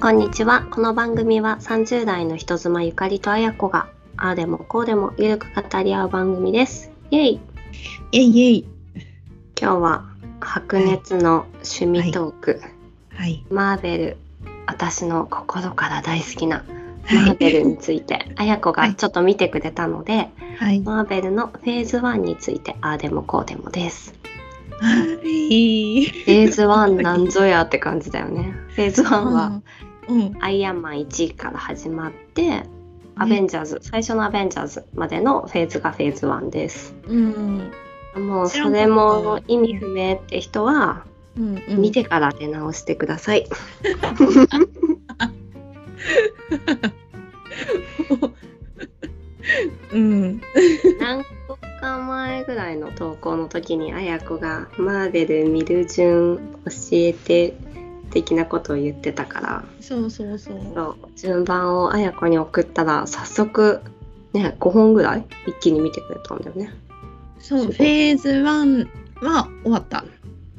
こんにちは。この番組は30代の人妻ゆかりとあやこがああでもこうでもゆるく語り合う番組です。イエイイエイイエイ。今日は白熱の趣味トーク、はいはい、マーベル、私の心から大好きなマーベルについて、はい、あやこがちょっと見てくれたので、はい、マーベルのフェーズ1についてああでもこうでもです。はい、フェーズ1なんぞやって感じだよね。フェーズ1はアイアンマン1から始まって、アベンジャーズ、最初のアベンジャーズまでのフェーズがフェーズ1です。もうそれも意味不明って人は見てから出直してください。何個か前ぐらいの投稿の時にあやこがマーベル見る順教えて的なことを言ってたから、そう順番をあやこに送ったら早速、ね、5本ぐらい一気に見てくれたんだよね。そう、フェーズ1は終わった。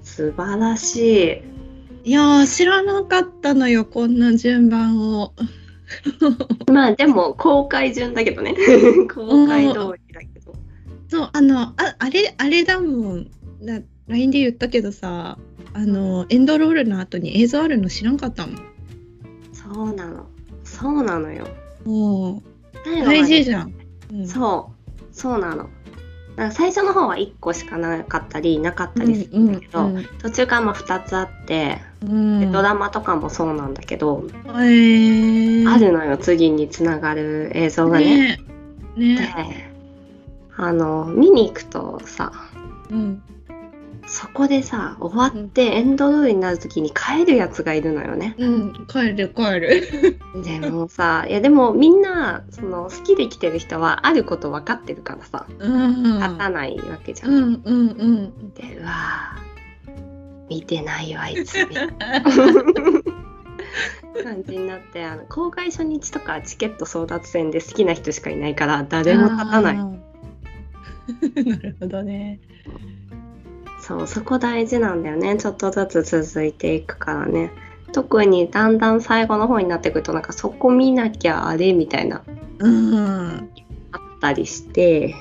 素晴らしい。いや知らなかったのよ、こんな順番を。まあでも公開順だけどね。公開通りだけど。そうあれだもん。LINE で言ったけどさ、エンドロールの後に映像あるの知らんかったもん。そうなのよ。大事じゃん。そうなの。最初の方は1個しかなかったりなかったりするんだけど、途中からまあ2つあって、ドラマとかもそうなんだけど、あるのよ、次につながる映像がね。ね、見に行くとさ、そこでさ終わってエンドロールになる時に帰るやつがいるのよね。帰る。でもさ、いやでもみんなその好きで来てる人はあること分かってるからさ、立たないわけじゃん。で、うわ見てないよあいつみたいな感じになって、公開初日とかチケット争奪戦で好きな人しかいないから誰も立たない。なるほどね。そこ大事なんだよね。ちょっとずつ続いていくからね。特にだんだん最後の方になってくると、なんかそこ見なきゃあれみたいな、あったりして、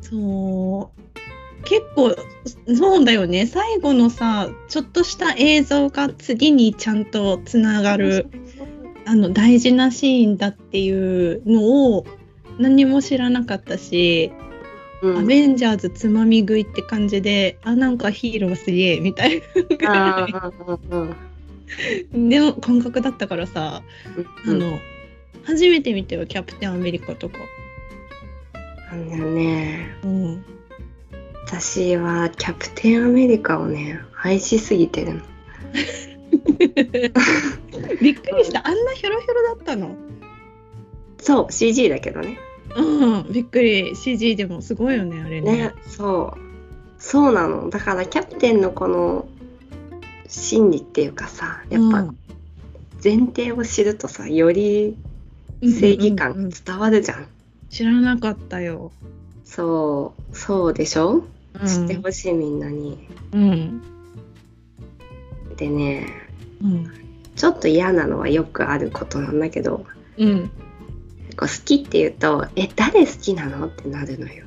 そう結構そうだよね。最後のさちょっとした映像が次にちゃんとつながる大事なシーンだっていうのを何も知らなかったし、アベンジャーズつまみ食いって感じで、なんかヒーローすげえみたいなでも感覚だったからさ、初めて見たよ、キャプテンアメリカとか。なんだよね、私はキャプテンアメリカをね愛しすぎてるの。びっくりした。あんなヒョロヒョロだったの。そう CG だけどね。びっくり。 CG でもすごいよねあれ ね。そうなの。だからキャプテンのこの心理っていうかさ、やっぱ前提を知るとさ、より正義感伝わるじゃん。知らなかったよ。そうでしょ、知ってほしいみんなに。でね、ちょっと嫌なのはよくあることなんだけど、好きって言うと「誰好きなの?」ってなるのよ。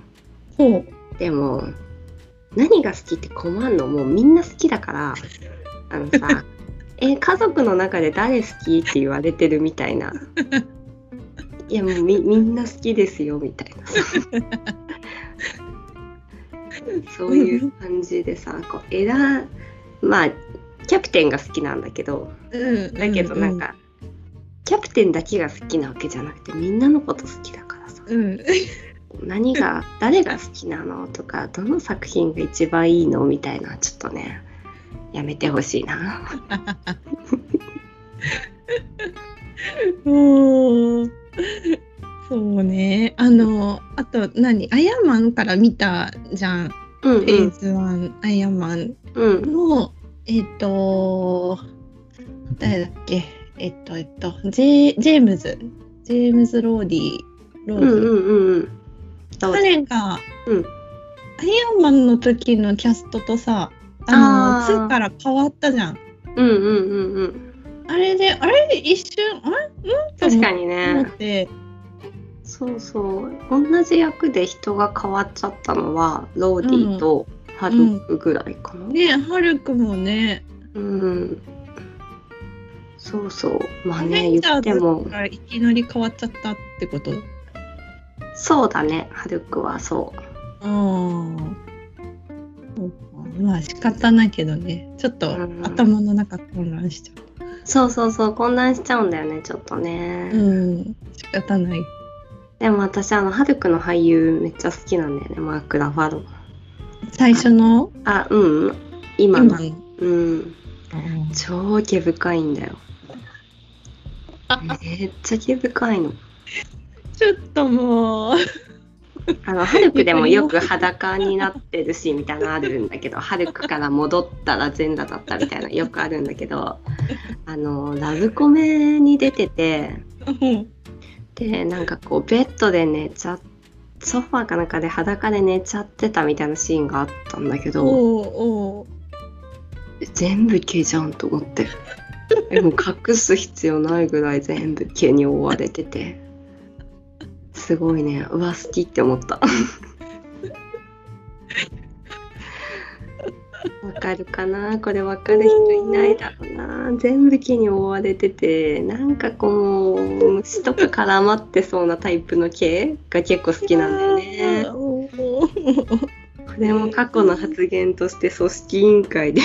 でも何が好きって困るの。もうみんな好きだから、さ家族の中で誰好きって言われてるみたいな。いやもうみんな好きですよみたいな。そういう感じでさ、まあキャプテンが好きなんだけど、だけどなんか。キャプテンだけが好きなわけじゃなくて、みんなのこと好きだからさ、誰が好きなのとか、どの作品が一番いいのみたいな、ちょっとねやめてほしいな。そうね。あとアイアンマンから見たじゃん、フェーズ1アイアンマンの、誰だっけ、ジェームズ・ローディ、彼が、アイアンマンの時のキャストとさ、2から変わったじゃん。あれで一瞬確かにね。そうそう、同じ役で人が変わっちゃったのはローディとハルクぐらいかな、うん、ね、ハルクもね、うん、そうそう、まあね、言ってもいきなり変わっちゃったってこと。そうだね、ハルクはそう。まあ仕方ないけどね、ちょっと頭の中混乱しちゃう、うん、そうそうそう、混乱しちゃうんだよね、ちょっとね、うん、仕方ない。でも私ハルクの俳優めっちゃ好きなんだよね、マーク・ラファロー。最初の今の、うん、超毛深いんだよ。めっちゃ毛深いの。ちょっともうハルクでもよく裸になってるしみたいなのあるんだけど、ハルクから戻ったら全裸だったみたいなよくあるんだけど、ラブコメに出てて、でなんかこうベッドで寝ちゃってソファーかなんかで裸で寝ちゃってたみたいなシーンがあったんだけど、全部毛じゃんと思って、でも隠す必要ないぐらい全部毛に覆われてて、すごいね、うわ好きって思ったわかるかな、これわかる人いないだろうな。全部毛に覆われてて、なんかこう虫とか絡まってそうなタイプの毛が結構好きなんだよね。これも過去の発言として組織委員会で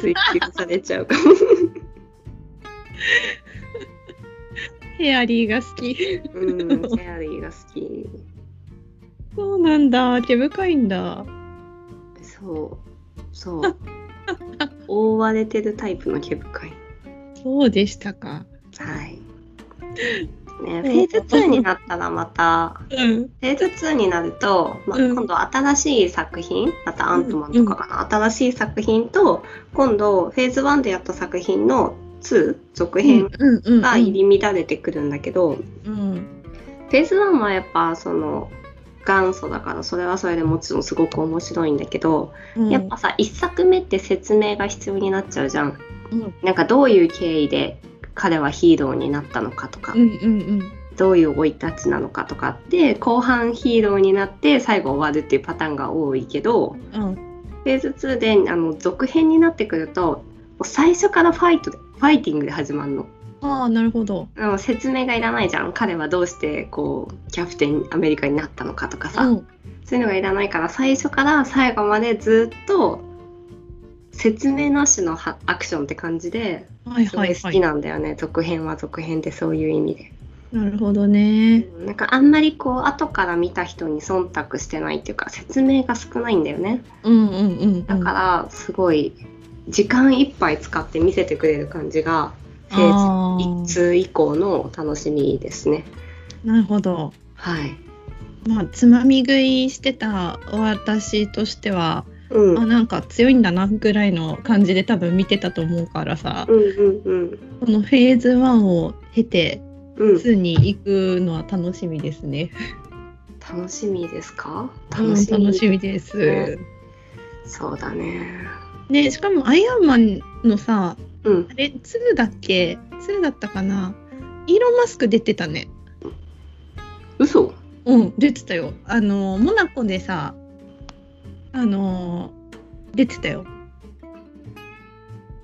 追及されちゃうかもヘアリーが好きヘアリーが好き。そうなんだ、毛深いんだ。そう覆われてるタイプの毛深い。そうでしたか。はい、ね、フェーズ2になったらまた、フェーズ2になると、まあ、今度新しい作品、またアントマンとかかな、新しい作品と今度フェーズ1でやった作品の2続編が入り乱れてくるんだけど、フェーズ1はやっぱその元祖だから、それはそれでもちろんすごく面白いんだけど、やっぱさ1作目って説明が必要になっちゃうじゃん、なんかどういう経緯で彼はヒーローになったのかとか、どういう生い立ちなのかとかって、後半ヒーローになって最後終わるっていうパターンが多いけど、フェーズ2で続編になってくると最初からファイティングで始まるの。あ、なるほど。説明がいらないじゃん、彼はどうしてこうキャプテンアメリカになったのかとかさ、そういうのがいらないから、最初から最後までずっと説明なしのアクションって感じで、すごい好きなんだよね、続編は続編で、そういう意味で。なるほどね。なんかあんまりこう後から見た人に忖度してないっていうか、説明が少ないんだよね、だからすごい時間いっぱい使って見せてくれる感じがフェーズ1以降の楽しみですね。なるほど、はい。まあ、つまみ食いしてた私としては、なんか強いんだなぐらいの感じで多分見てたと思うからさ、このフェーズ1を経て2に行くのは楽しみですね、楽しみですか？楽しみです、そうだね。でしかもアイアンマンのさ、あれ2だっけ、2だったかな、イーロンマスク出てたね。嘘？出てたよ。モナコでさ、出てたよ。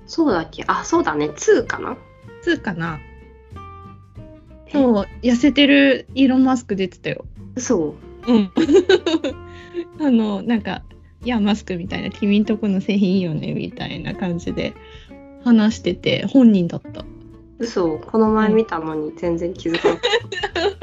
そうだっけ。あ、そうだね、2かな、2かな。そう、痩せてるイーロンマスク出てたよ。嘘？なんか、いやマスクみたいな、君んとこの製品いいよねみたいな感じで話してて、本人だった。嘘、この前見たのに全然気づかなか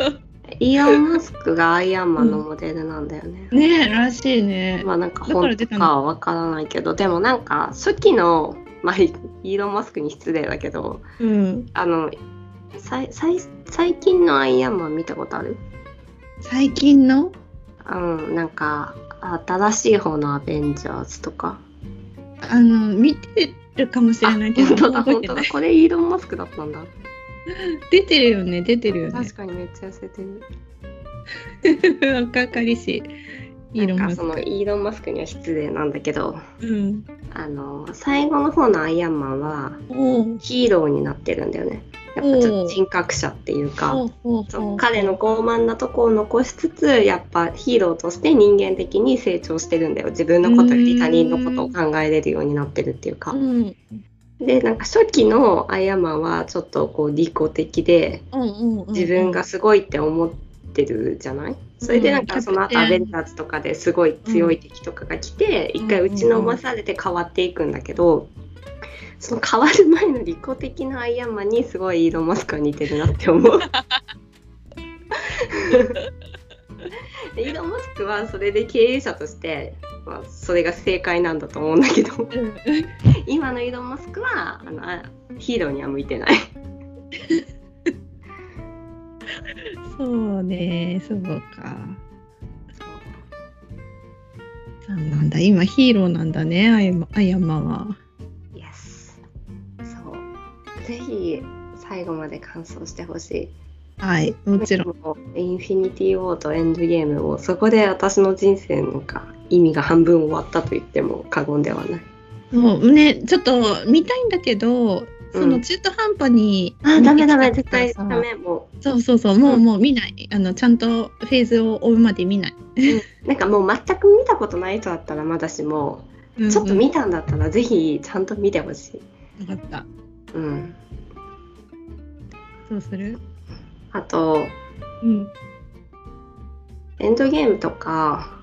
ったイーロン・マスクがアイアンマンのモデルなんだよね、ねえ、らしいね。まあなんか本とかはわからないけど、でもなんか初期の、まあ、イーロン・マスクに失礼だけど、最近のアイアンマン見たことある？最近の？なんか新しい方のアベンジャーズとか見てるかもしれないけど、本当だこれイーロン・マスクだったんだ。出てるよね、出てるよね。確かにめっちゃ痩せてる若かりしなんかそのイーロン・マスクには失礼なんだけど、うん、最後の方のアイアンマンはヒーローになってるんだよね。やっぱちょっと人格者っていうか、彼の傲慢なとこを残しつつ、やっぱヒーローとして人間的に成長してるんだよ。自分のことより他人のことを考えれるようになってるっていうか、うん、でなんか初期のアイアンマンはちょっとこう利己的で、自分がすごいって思ってるじゃない。それでなんかその後アベンジャーズとかですごい強い敵とかが来て、一回打ちのまされて変わっていくんだけど、その変わる前の利己的なアイアンマンにすごいイーロン・マスクが似てるなって思うイーロン・マスクはそれで経営者として、まあ、それが正解なんだと思うんだけど今のイーロン・マスクはヒーローには向いてないそうね、そうか。そうなんだ、今ヒーローなんだね、アイアンマンは。Yes。そう。ぜひ最後まで完走してほしい。はい、もちろん。インフィニティウォーとエンドゲームを、そこで私の人生の意味が半分終わったと言っても過言ではない。もうね、ちょっと見たいんだけど。その中途半端に、うん、ダメ絶対ダメ。もうそうもう見ない、ちゃんとフェーズを追うまで見ないなんかもう全く見たことない人だったらまだしも、ちょっと見たんだったらぜひちゃんと見てほしい。分かった。うん。そうする？あと、エンドゲームとか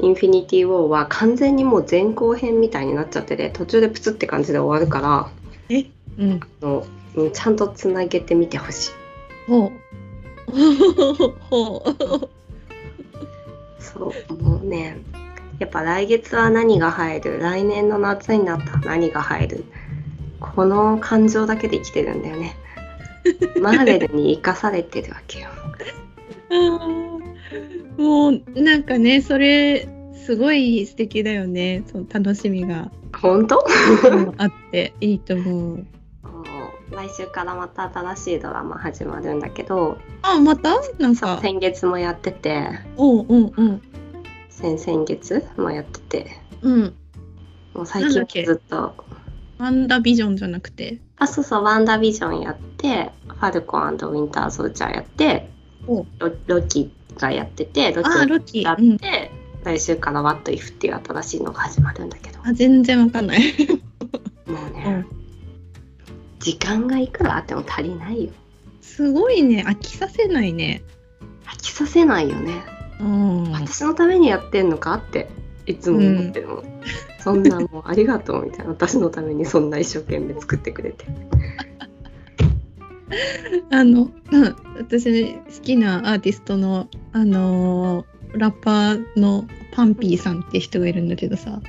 インフィニティウォーは完全にもう前後編みたいになっちゃってて、途中でプツって感じで終わるから。ちゃんとつなげてみてほしい。そうもうね、やっぱ来月は何が入る、来年の夏になったら何が入る、この感情だけで生きてるんだよねマーベルに生かされてるわけよもうなんかね、それすごい素敵だよね、その楽しみが本当あっていいと思う。来週からまた新しいドラマ始まるんだけど、またなんか先月もやってて、先々月もやってて、もう最近ずっとワンダービジョンじゃなくて、ワンダービジョンやって、ファルコン&ウィンターソルジャーやって、ロキがやってて、ロキやって、来週から What If っていう新しいのが始まるんだけど、全然わかんないもうね、時間がいくらあっても足りないよ。すごいね、飽きさせないね。飽きさせないよね、私のためにやってんのかっていつも思ってるもん、そんなもうありがとうみたいな私のためにそんな一生懸命作ってくれて私好きなアーティストのラッパーのパンピーさんって人がいるんだけどさ、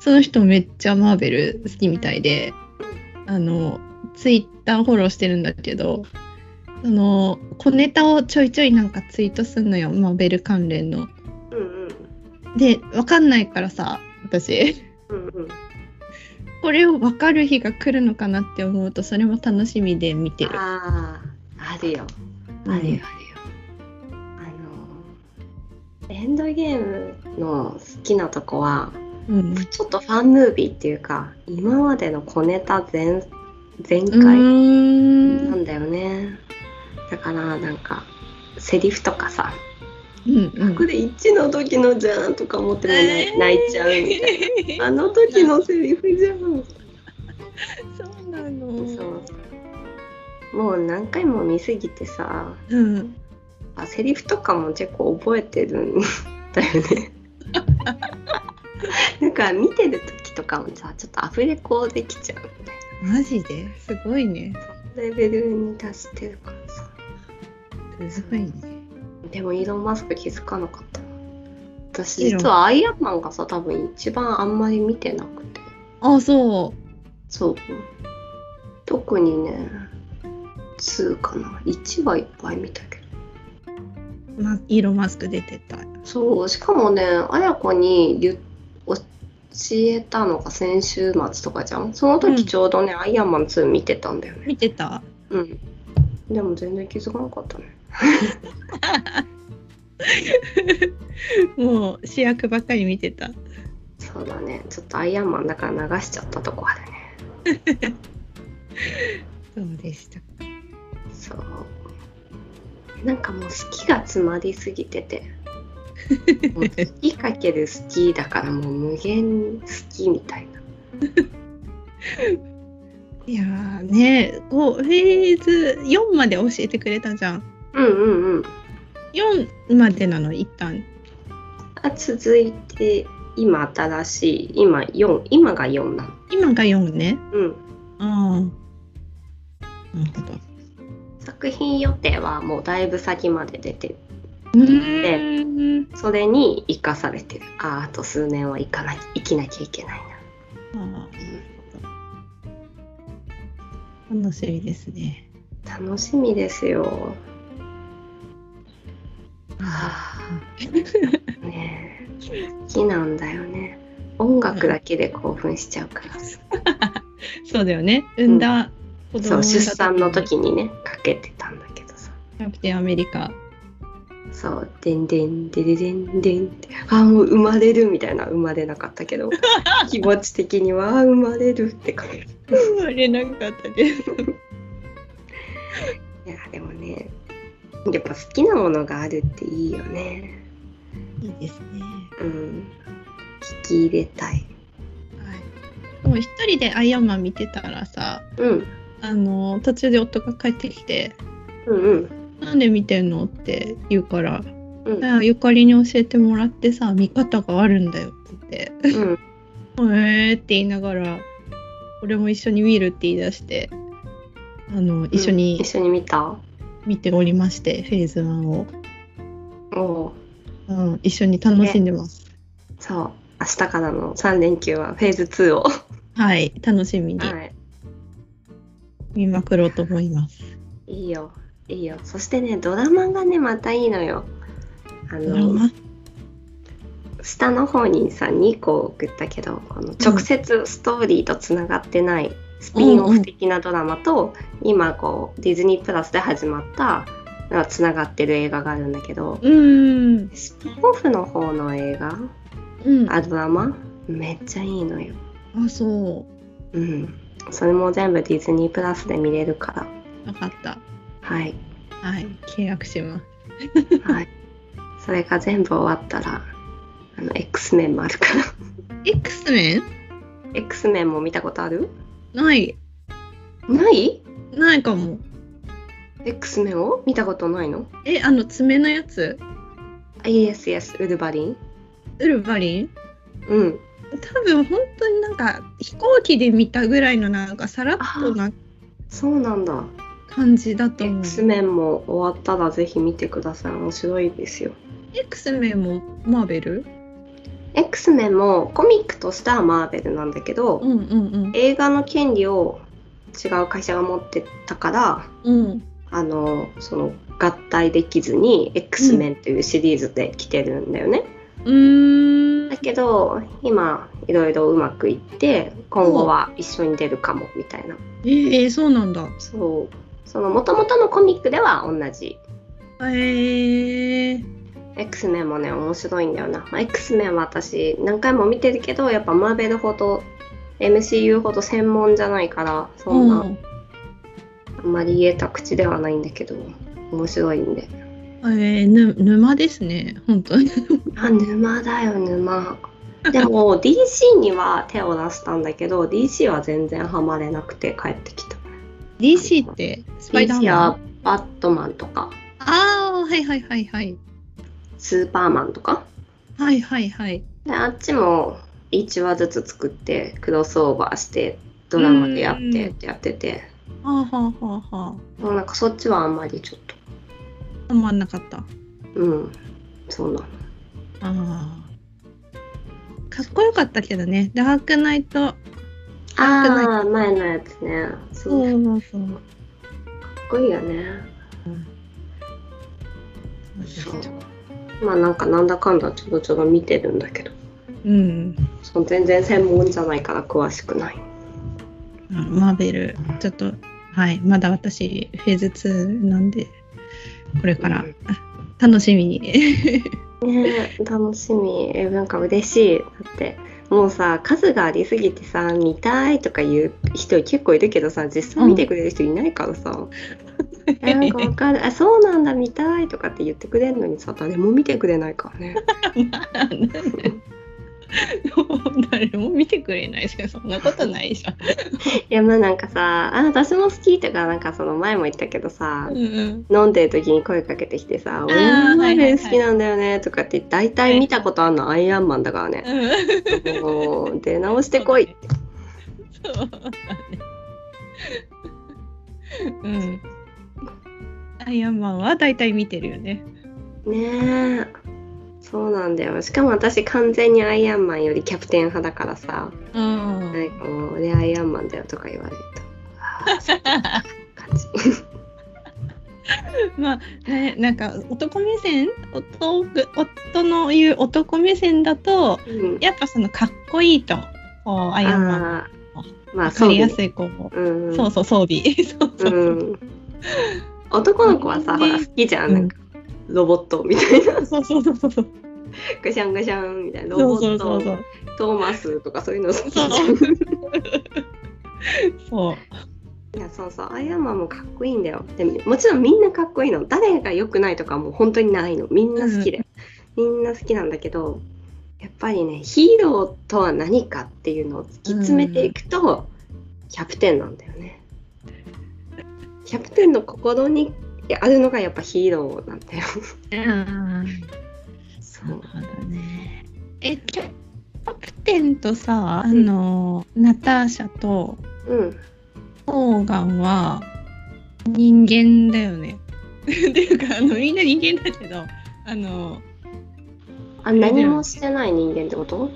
その人めっちゃマーベル好きみたいで、ツイッターフォローしてるんだけど、小ネタをちょいちょいなんかツイートすんのよ、マーベル関連の。で分かんないからさ私これを分かる日が来るのかなって思うと、それも楽しみで見てる。あるよエンドゲームの好きなとこは、ちょっとファンムービーっていうか、今までの小ネタ全開なんだよね。だからなんかセリフとかさ、これ1の時のじゃんとか思っても泣いちゃうみたいなあの時のセリフじゃんそうなの、そうもう何回も見すぎてさ、セリフとかも結構覚えてるんだよねなんか見てる時とかもさ、ちょっとアフレコできちゃうみたいな。マジですごいね、そのレベルに達してるからさ、すごいね。でもイーロン・マスク気づかなかった。私実はアイアンマンがさ、多分一番あんまり見てなくて、そう特にね2かな、1はいっぱい見たけど、イーロン・マスク出てた。そうしかもね、あやこに教えたのが先週末とかじゃん。その時ちょうどね、アイアンマン2見てたんだよね。見てた。でも全然気づかなかったねもう主役ばっかり見てた。そうだね、ちょっとアイアンマンだから流しちゃったとこだね。そうでしたか。そう、なんかもう好きが詰まりすぎててもう好きかける好きだから、もう無限好きみたいな。いやーね、こうフェーズ4まで教えてくれたじゃん。うんうんうん。4までなの一旦。続いて今新しい今4、今が4なの。今が4ね。うん。ああ。なるほど。作品予定はもうだいぶ先まで出てる。で、それに生かされてる。あと数年は生きなきゃいけないな。ああ。楽しみですね。楽しみですよ。はあ、ねえ、好きなんだよね。音楽だけで興奮しちゃうから。そうだよね。産んだ子供、そう、出産の時にねかけてたんだけどさ。キャプテンアメリカ。そう、でんでんでででんでんって、あ、もう生まれるみたいな、生まれなかったけど、気持ち的には生まれるって感じ。生まれなかったけど。いや、でもね、やっぱ好きなものがあるっていいよね。いいですね。うん。聞き入れたい。はい。でも一人でアイアンマン見てたらさ、うん、途中で夫が帰ってきて、うんうん。なんで見てんのって言うから、うん、ゆかりに教えてもらってさ、見方があるんだよって言って、うん、って言いながら、俺も一緒に見るって言い出して、一緒に見ておりまして、フェーズ1を、うん、一緒に楽しんでます。そう、明日からの3連休はフェーズ2をはい、楽しみに、はい、見まくろうと思います。いいよ。いいよ。そしてね、ドラマがねまたいいのよ。下の方にさ2個送ったけど、この直接ストーリーとつながってないスピンオフ的なドラマと、うん、今こうディズニープラスで始まったつながってる映画があるんだけど、うん、スピンオフの方の映画、うん、ドラマめっちゃいいのよ。あ、そう。うん。それも全部ディズニープラスで見れるから。分かった。はい、はい、契約します。はい、それが全部終わったらX-Men もあるから。 X-Men? X-Men も見たことある？ないないかも。 X-Men を見たことないの？爪のやつ。ウルヴァリン。うん、多分本当になんか飛行機で見たぐらいのなんかさらっとな。そうなんだ。感じだと思う。 X-Men も終わったらぜひ見てください。面白いですよ。 X-Men もマーベル？ X-Men もコミックとしてはマーベルなんだけど、うんうんうん、映画の権利を違う会社が持ってたから、うん、その合体できずに X-Men というシリーズで来てるんだよね、うん、だけど今いろいろうまくいって今後は一緒に出るかもみたいな。そうなんだ。そう、その元々のコミックでは同じ。X-Men もね面白いんだよな。まあ、X-Men は私何回も見てるけど、やっぱマーベルほど MCU ほど専門じゃないからそんな、うん、あんまり言えた口ではないんだけど面白いんで。沼ですね本当に。あ、沼だよ沼。でも DC には手を出したんだけど DC は全然ハマれなくて帰ってきた。DC ってスパイダーマン？ DC はバットマンとか。ああ、はいはいはいはい。スーパーマンとか。はいはいはい。で、あっちも1話ずつ作ってクロスオーバーしてドラマでやってってやってて。はあはあはあはあ。もうなんかそっちはあんまりちょっと。あんまなかった。うん、そうなの。ああ。かっこよかったけどね、ダークナイト。ああ、前のやつね。そう。かっこいいよね。うん、そう。まあなんかなんだかんだちょっと見てるんだけど。うん。そう、全然専門じゃないから詳しくない。マーベルちょっと、はい、まだ私フェーズ2なんでこれから楽しみにね、楽しみ。なんか嬉しい。だってもうさ、数がありすぎてさ、見たいとか言う人結構いるけどさ、実際見てくれる人いないからさ、なんかわかる、あ、そうなんだ、見たいとかって言ってくれるのにさ、誰も見てくれないからね誰も見てくれないしか、そんなことないじゃんいや、まあなんかさ、あ、私も好きとか、なんかその前も言ったけどさ、うんうん、飲んでる時に声かけてきてさ、俺アイアンマン好きなんだよねとかって、大体見たことあんの、はい、アイアンマンだからね、うん、もう出直してこいってそうだね、うん、アイアンマンは大体見てるよね。ねえ、そうなんだよ。しかも私完全にアイアンマンよりキャプテン派だからさ、うん、なんかもう俺アイアンマンだよとか言われると感じまあ、ね、なんか男目線、夫の言う男目線だと、うん、やっぱそのかっこいいと、こうアイアンマン、まあ、分かりやすい、こう、うん、そうそう装備そうそう、うん、男の子はさ、ほら好きじゃん、なんか、うん、ロボットみたいな、そうそうそうそう、ガシャンガシャンみたいな、ロボット、そうそうそうそうトーマスとかそういうの好きじゃんそういや、そうそう、アイアンマンもかっこいいんだよ。でも、ね、もちろんみんなかっこいいの、誰が良くないとかもう本当にないの、みんな好きで、うん、みんな好きなんだけど、やっぱりね、ヒーローとは何かっていうのを突き詰めていくと、うん、キャプテンなんだよね。キャプテンの心にあるのがやっぱヒーローなんだよそうだね。キャプテンとさ、うん、ナターシャとオーガンは人間だよねっていうか、みんな人間だけど、何もしてない人間ってこと？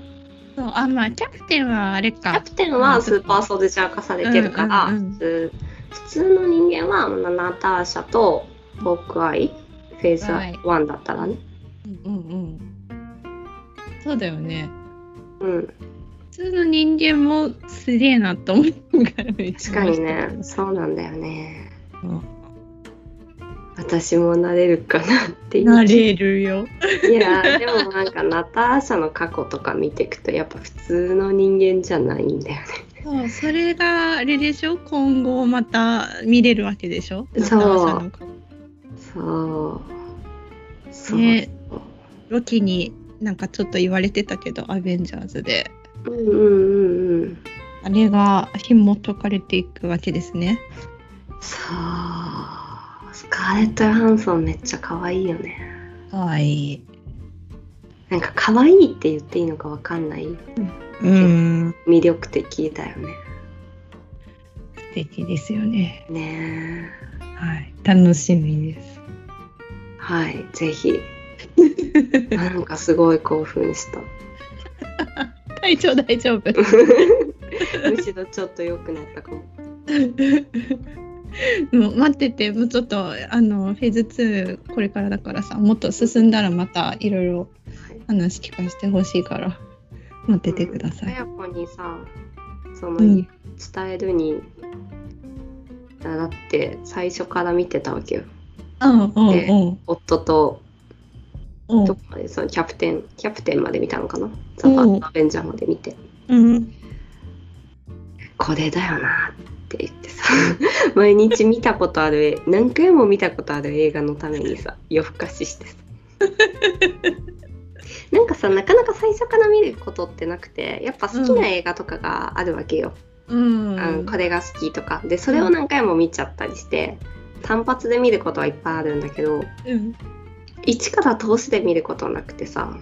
そう、あ、まあ、キャプテンはあれか、キャプテンはスーパーソルジャー化されてるから、うんうんうん、普通の人間はナターシャとホークアイ、フェーズ1だったらね、うんうん、そうだよね、うん、普通の人間もすげえなと思うから、確かにね、そうなんだよね、うん、私もなれるかなっていう、なれるよいや、でもなんかナターシャの過去とか見ていくと、やっぱ普通の人間じゃないんだよね。そう、それがあれでしょ、今後また見れるわけでしょ。そうそう、ね、そう、ロキになんかちょっと言われてたけど、アベンジャーズで、うんうんうん、あれが紐解かれていくわけですね。そう、スカーレット・ヨハンソンめっちゃ可愛いよね。可愛い、なんか可愛いって言っていいのか分かんない、うんうん、魅力的だよね。素敵ですよね。ね、はい、楽しみです。はい、ぜひ。なんかすごい興奮した。体調大丈夫？むしろちょっと良くなったかも。もう待ってて、もうちょっとフェーズ2これからだからさ、もっと進んだらまたいろいろ話聞かせてほしいから。待っててください。親子にさ、その、うん、伝えるに、だって最初から見てたわけよ。で、夫とどこまで、そのキャプテンまで見たのかな。ザ・バッド・アベンジャーまで見て、うん、これだよなって言ってさ、毎日見たことある何回も見たことある映画のためにさ、夜更かししてさ。なんかさ、なかなか最初から見ることってなくて、やっぱ好きな映画とかがあるわけよ、うん、これが好きとかで、それを何回も見ちゃったりして、うん、単発で見ることはいっぱいあるんだけど、うん、一から通しで見ることなくてさ、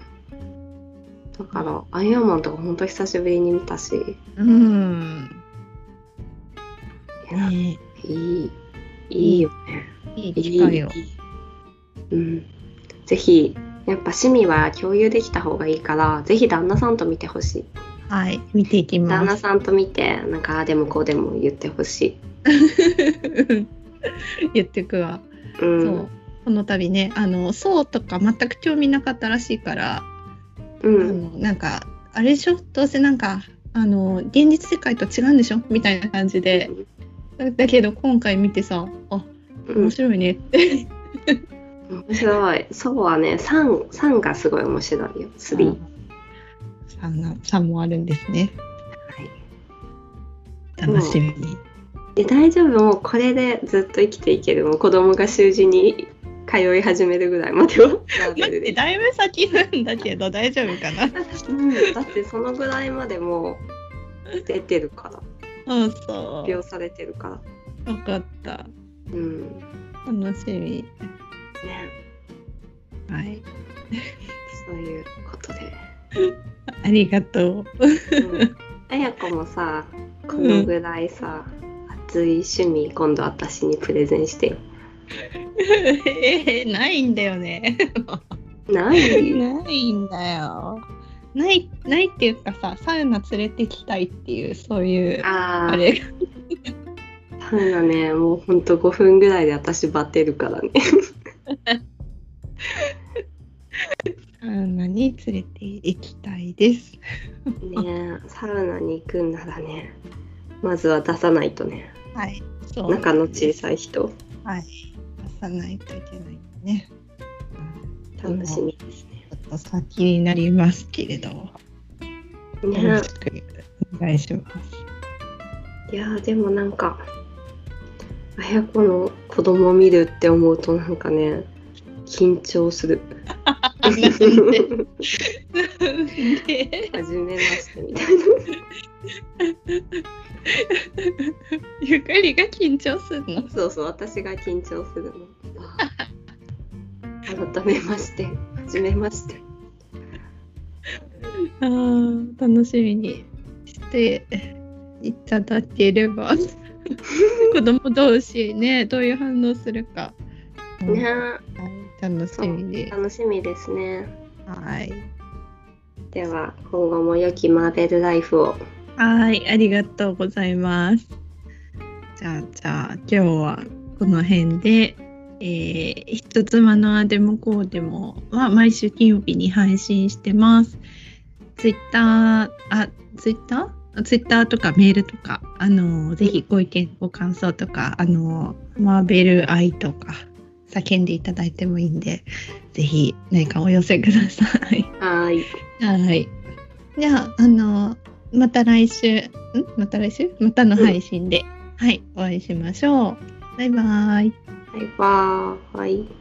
だからアイアンマンとかほんと久しぶりに見たし、うん、いいよね、いい機会を、うん、ぜひ。やっぱ趣味は共有できた方がいいから、ぜひ旦那さんと見てほしい。はい、見ていきます。旦那さんと見て、なんかでもこうでも言ってほしい言ってくわ、うん、そう、この度ね、そうとか全く興味なかったらしいから、うん、なんかあれでしょ、どうせなんか現実世界と違うんでしょみたいな感じで、だけど今回見てさ、あ、面白いねって面白い。祖母はね、3がすごい面白いよ。3。3もあるんですね。はい。楽しみに。で、大丈夫、もうこれでずっと生きていける。もう子供が習字に通い始めるぐらいまでは。だいぶ先なんだけど大丈夫かな。うん、だってそのぐらいまでもう出てるから。うん、そう。発表されてるから。分かった。うん。楽しみ。ね、はい、そういうことでありがとう。あやこもさ、このぐらいさ、熱い趣味今度私にプレゼンしてよ。ないんだよね。ないんだよ。ないっていうかさ、サウナ連れてきたいっていう、そういうあれが。サウナね、もうほんと5分ぐらいで私バテるからね。サウナに連れて行きたいです。ね、サウナに行くんならね、まずは出さないとね。はい。そう。中の小さい人。はい。出さないといけないね。楽しみですね。ちょっと先になりますけれど。ね。よろしくお願いします。いやでもなんか。あやこの子供を見るって思うとなんかね、緊張する。なんで初めましてみたいな。ゆかりが緊張するの？そうそう、私が緊張するの。改めまして、初めまして。あー、楽しみにしていただければ。子供同士ね、どういう反応するか、ね、楽しみです。楽しみですね。はい。では今後も良きマーベルライフを。はい、ありがとうございます。じゃあ今日はこの辺で、人妻のあでもこうでもは毎週金曜日に配信してます。ツイッターとかメールとか、ぜひご意見ご感想とか、マーベル愛とか叫んでいただいてもいいんで、ぜひ何かお寄せください。はいはい。じゃあまた来週またの配信で、はい、お会いしましょう。バイバーイ。